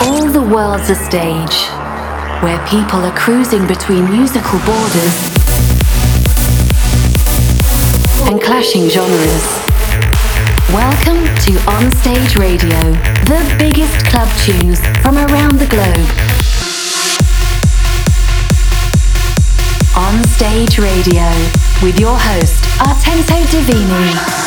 All the world's a stage, where people are cruising between musical borders and clashing genres. Welcome to On Stage Radio, the biggest club tunes from around the globe. On Stage Radio, with your host, Artento Divini.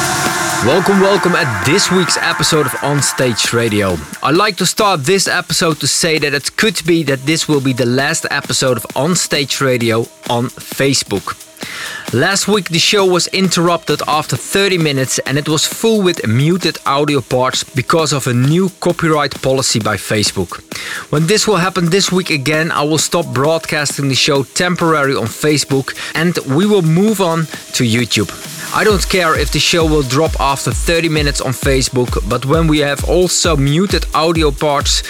Welcome at this week's episode of On Stage Radio. I'd like to start this episode to say that it could be that this will be the last episode of On Stage Radio on Facebook. Last week the show was interrupted after 30 minutes and it was full with muted audio parts because of a new copyright policy by Facebook. When this will happen this week again, I will stop broadcasting the show temporarily on Facebook and we will move on to YouTube. I don't care if the show will drop after 30 minutes on Facebook, but when we have also muted audio parts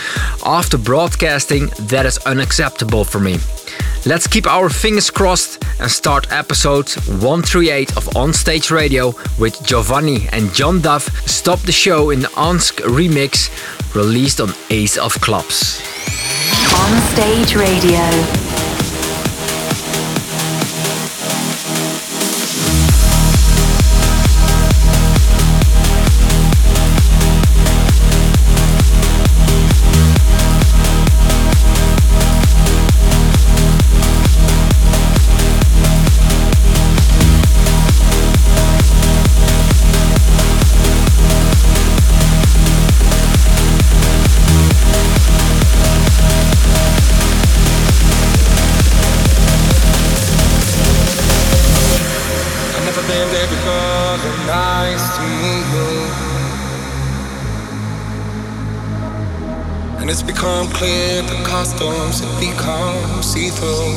after broadcasting, that is unacceptable for me. Let's keep our fingers crossed and start episode 138 of On Stage Radio with Giovanni and John Duff. Stop the show in the Ansk remix released on Ace of Clubs. On Stage Radio. It's become clear the costumes have become see-through.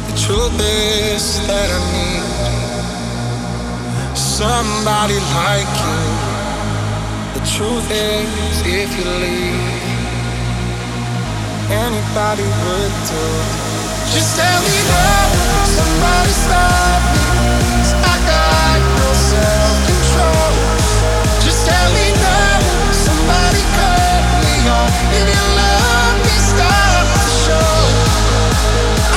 The truth is that I need somebody like you. The truth is if you leave, anybody would do. Just tell me now, somebody stop me, 'cause I got no self-control. Just tell me now, somebody cut me off. If you love me, stop the show.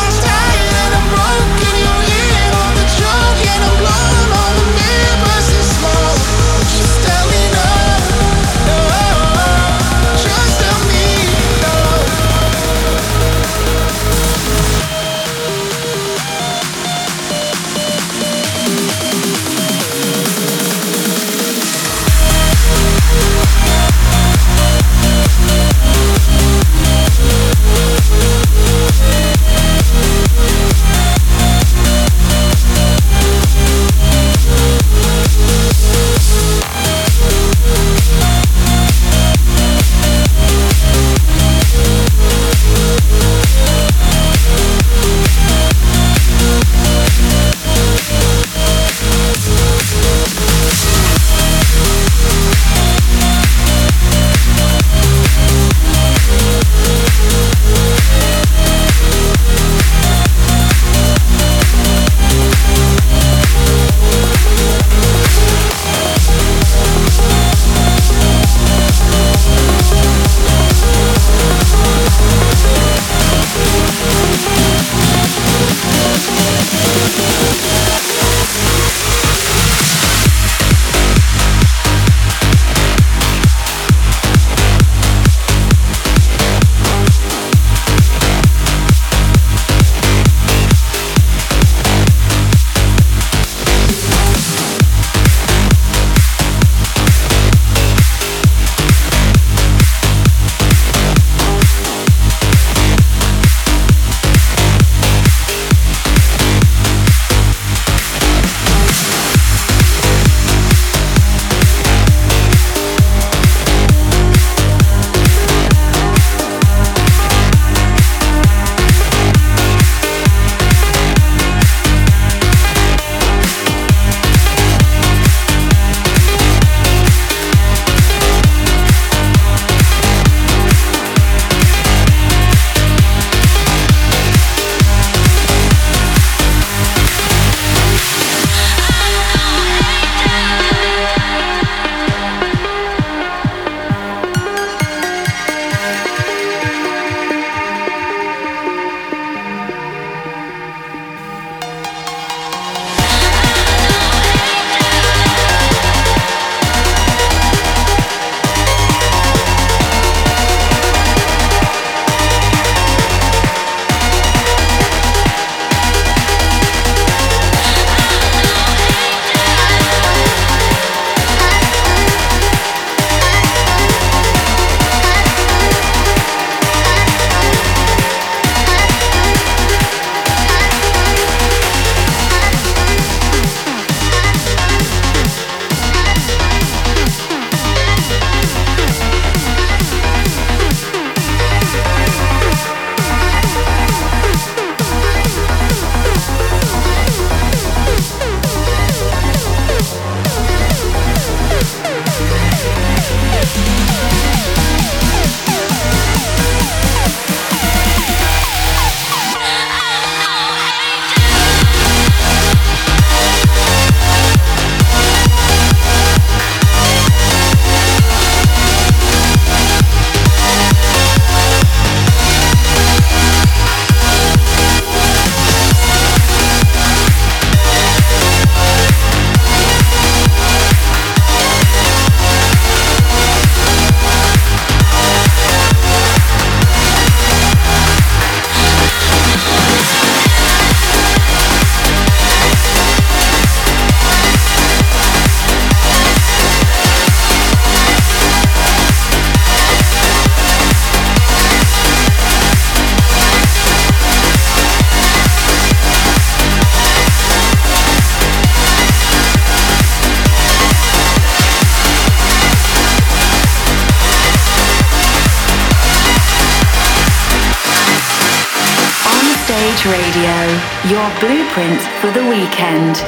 I'm tired and I'm broken. You're in on the joke and I'm blown on the mirrors and smoke. Just tell me no, no. Just tell me no. Stage Radio, your blueprint for the weekend.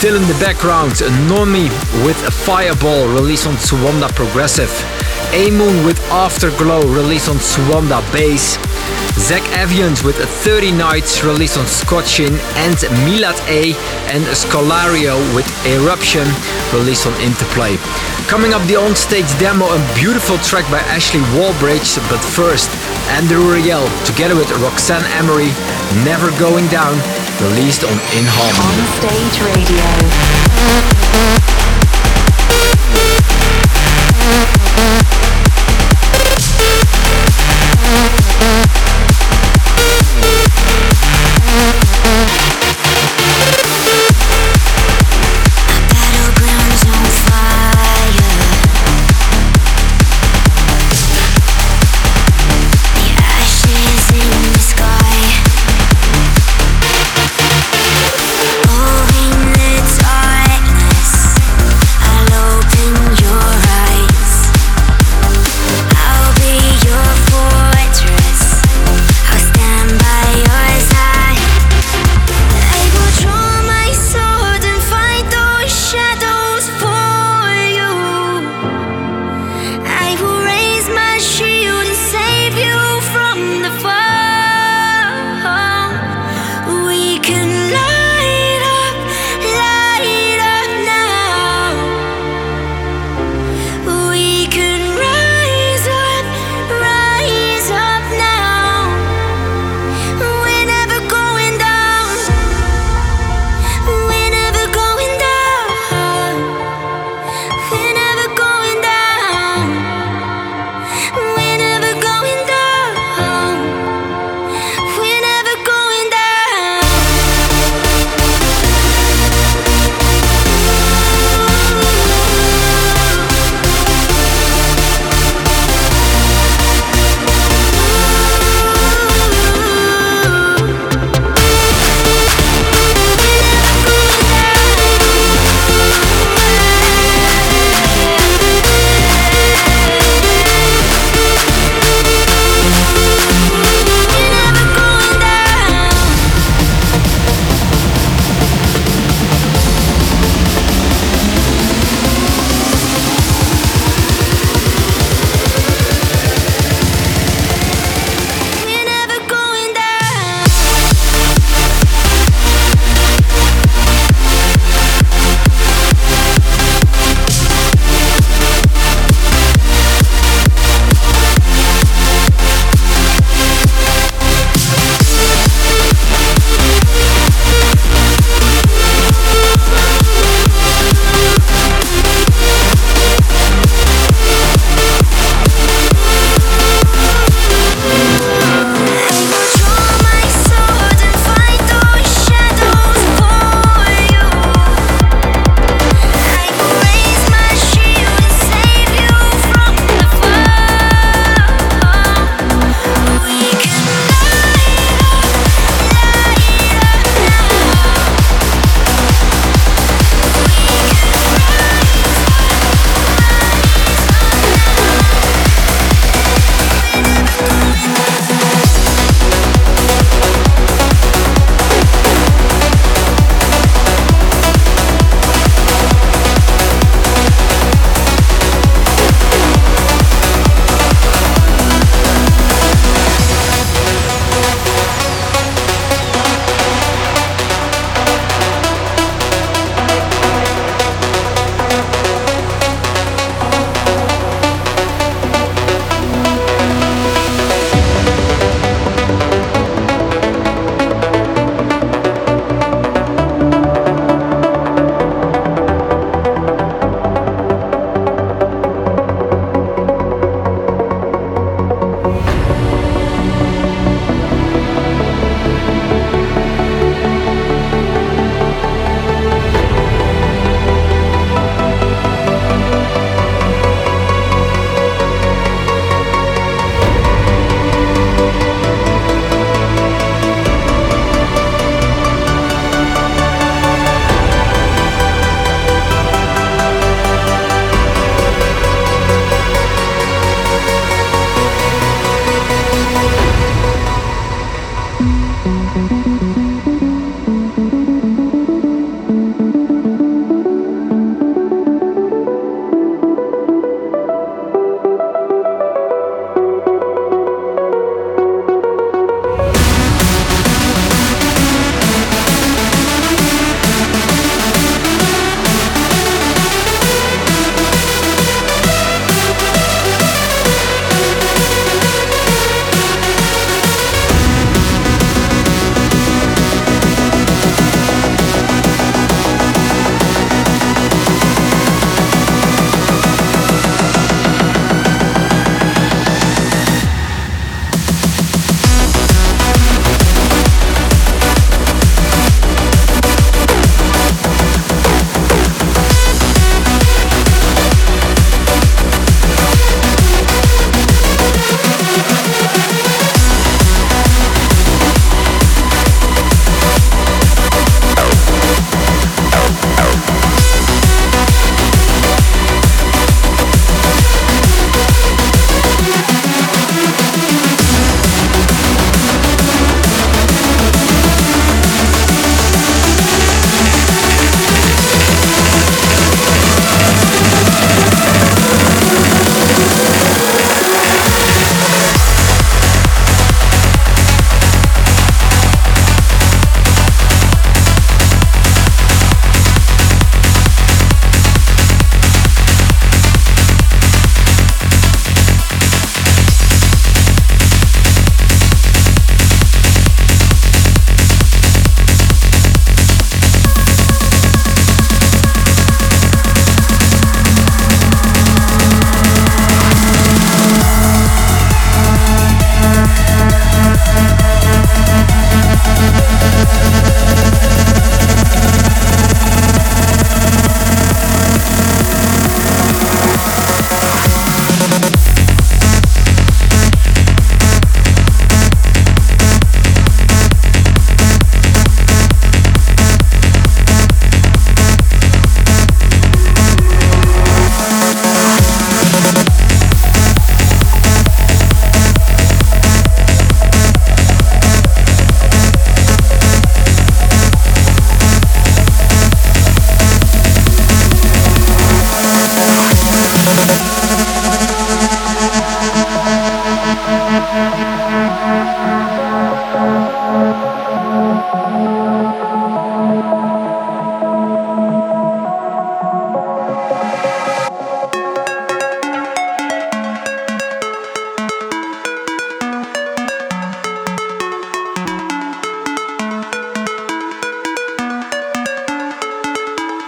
Still in the background, Nomi with Fireball, released on Suanda Progressive. Amun with Afterglow, released on Suanda Bass. Zach Avians with 30 Nights, released on Scotchin. And Milad A and Scolario with Eruption, released on Interplay. Coming up, the on-stage demo, a beautiful track by Ashley Wallbridge. But first, Andrew Riel together with Roxanne Emery, Never Going Down, released on Inharmonic. On Stage Radio.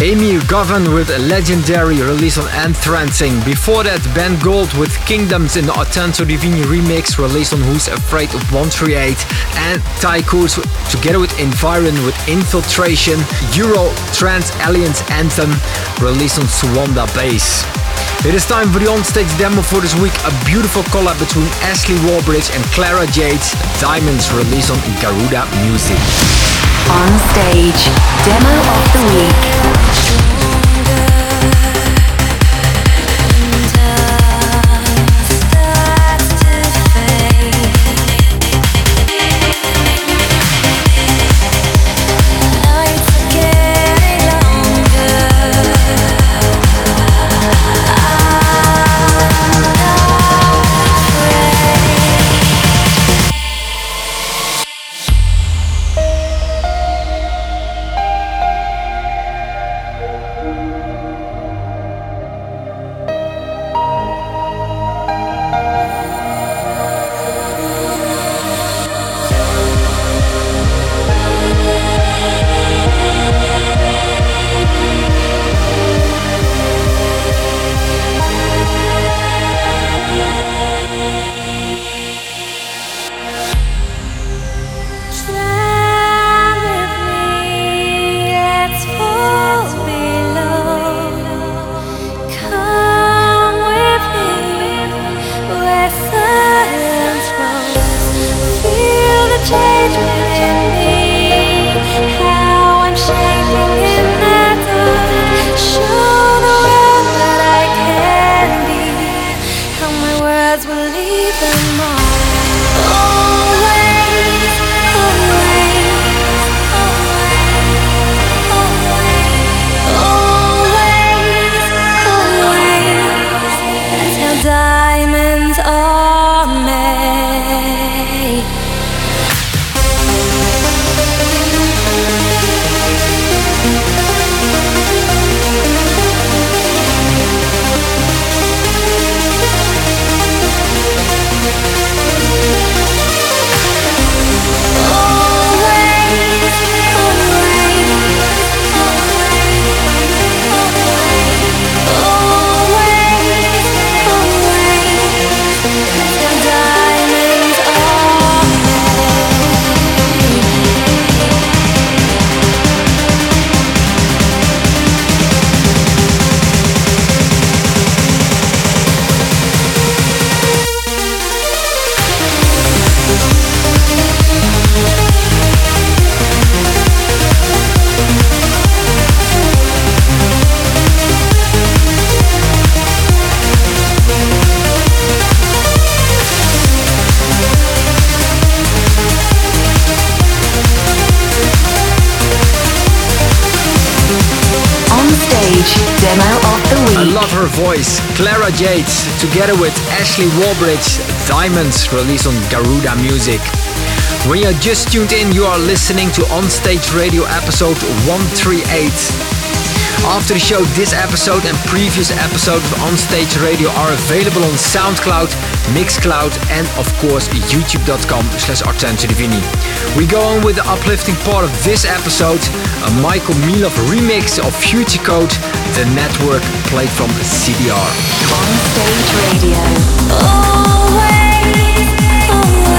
Emir Govan with a legendary release on Entrancing. Before that, Ben Gold with Kingdoms in the Artento Divini remix released on Who's Afraid of 138, and Tychoos together with Environ with Infiltration, Euro Trans Alliance Anthem released on Suanda Bass. It is time for the on-stage demo for this week, a beautiful collab between Ashley Wallbridge and Clara Yates, Diamonds released on Garuda Music. On Stage, demo of the week. Voice, Clara Yates, together with Ashley Wallbridge, Diamonds, released on Garuda Music. When you're just tuned in, you are listening to On Stage Radio episode 138. After the show, this episode and previous episodes of On Stage Radio are available on SoundCloud, Mixcloud and of course youtube.com/Artento Divini. We go on with the uplifting part of this episode, a Michael Milof remix of Future Code, The Network, played from CDR. On Stage Radio. Always, always,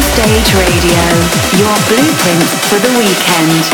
On Stage Radio, your blueprint for the weekend.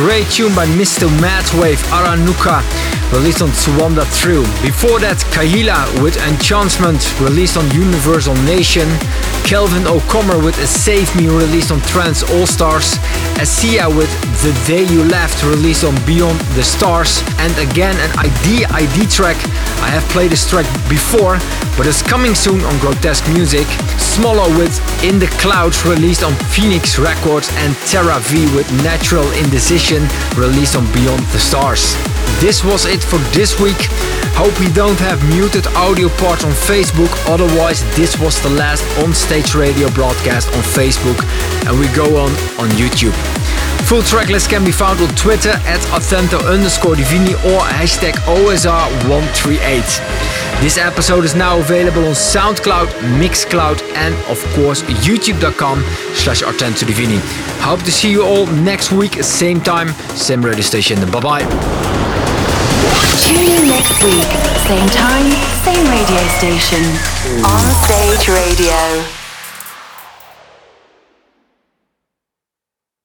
great tune by Mr. Madwave, Aranuka, released on Suanda Through. Before that, Kahila with Enchantment, released on Universal Nation. Kelvin O'Connor with A Save Me, released on Trans All Stars. Asia with The Day You Left, released on Beyond the Stars. And again an ID track. I have played this track before, but it's coming soon on Grotesque Music. Smaller with In the Clouds, released on Phoenix Records. And Terra V with Natural Indecision, released on Beyond the Stars. This was it for this week. Hope we don't have muted audio parts on Facebook, otherwise this was the last On Stage Radio broadcast on Facebook, and we go on YouTube. Full tracklist can be found on Twitter at Artento_Divini or hashtag OSR138. This episode is now available on SoundCloud, Mixcloud and of course youtube.com/Artento Divini. Hope to see you all next week, same time, same radio station. Bye bye. Tune in next week, same time, same radio station, On Stage Radio.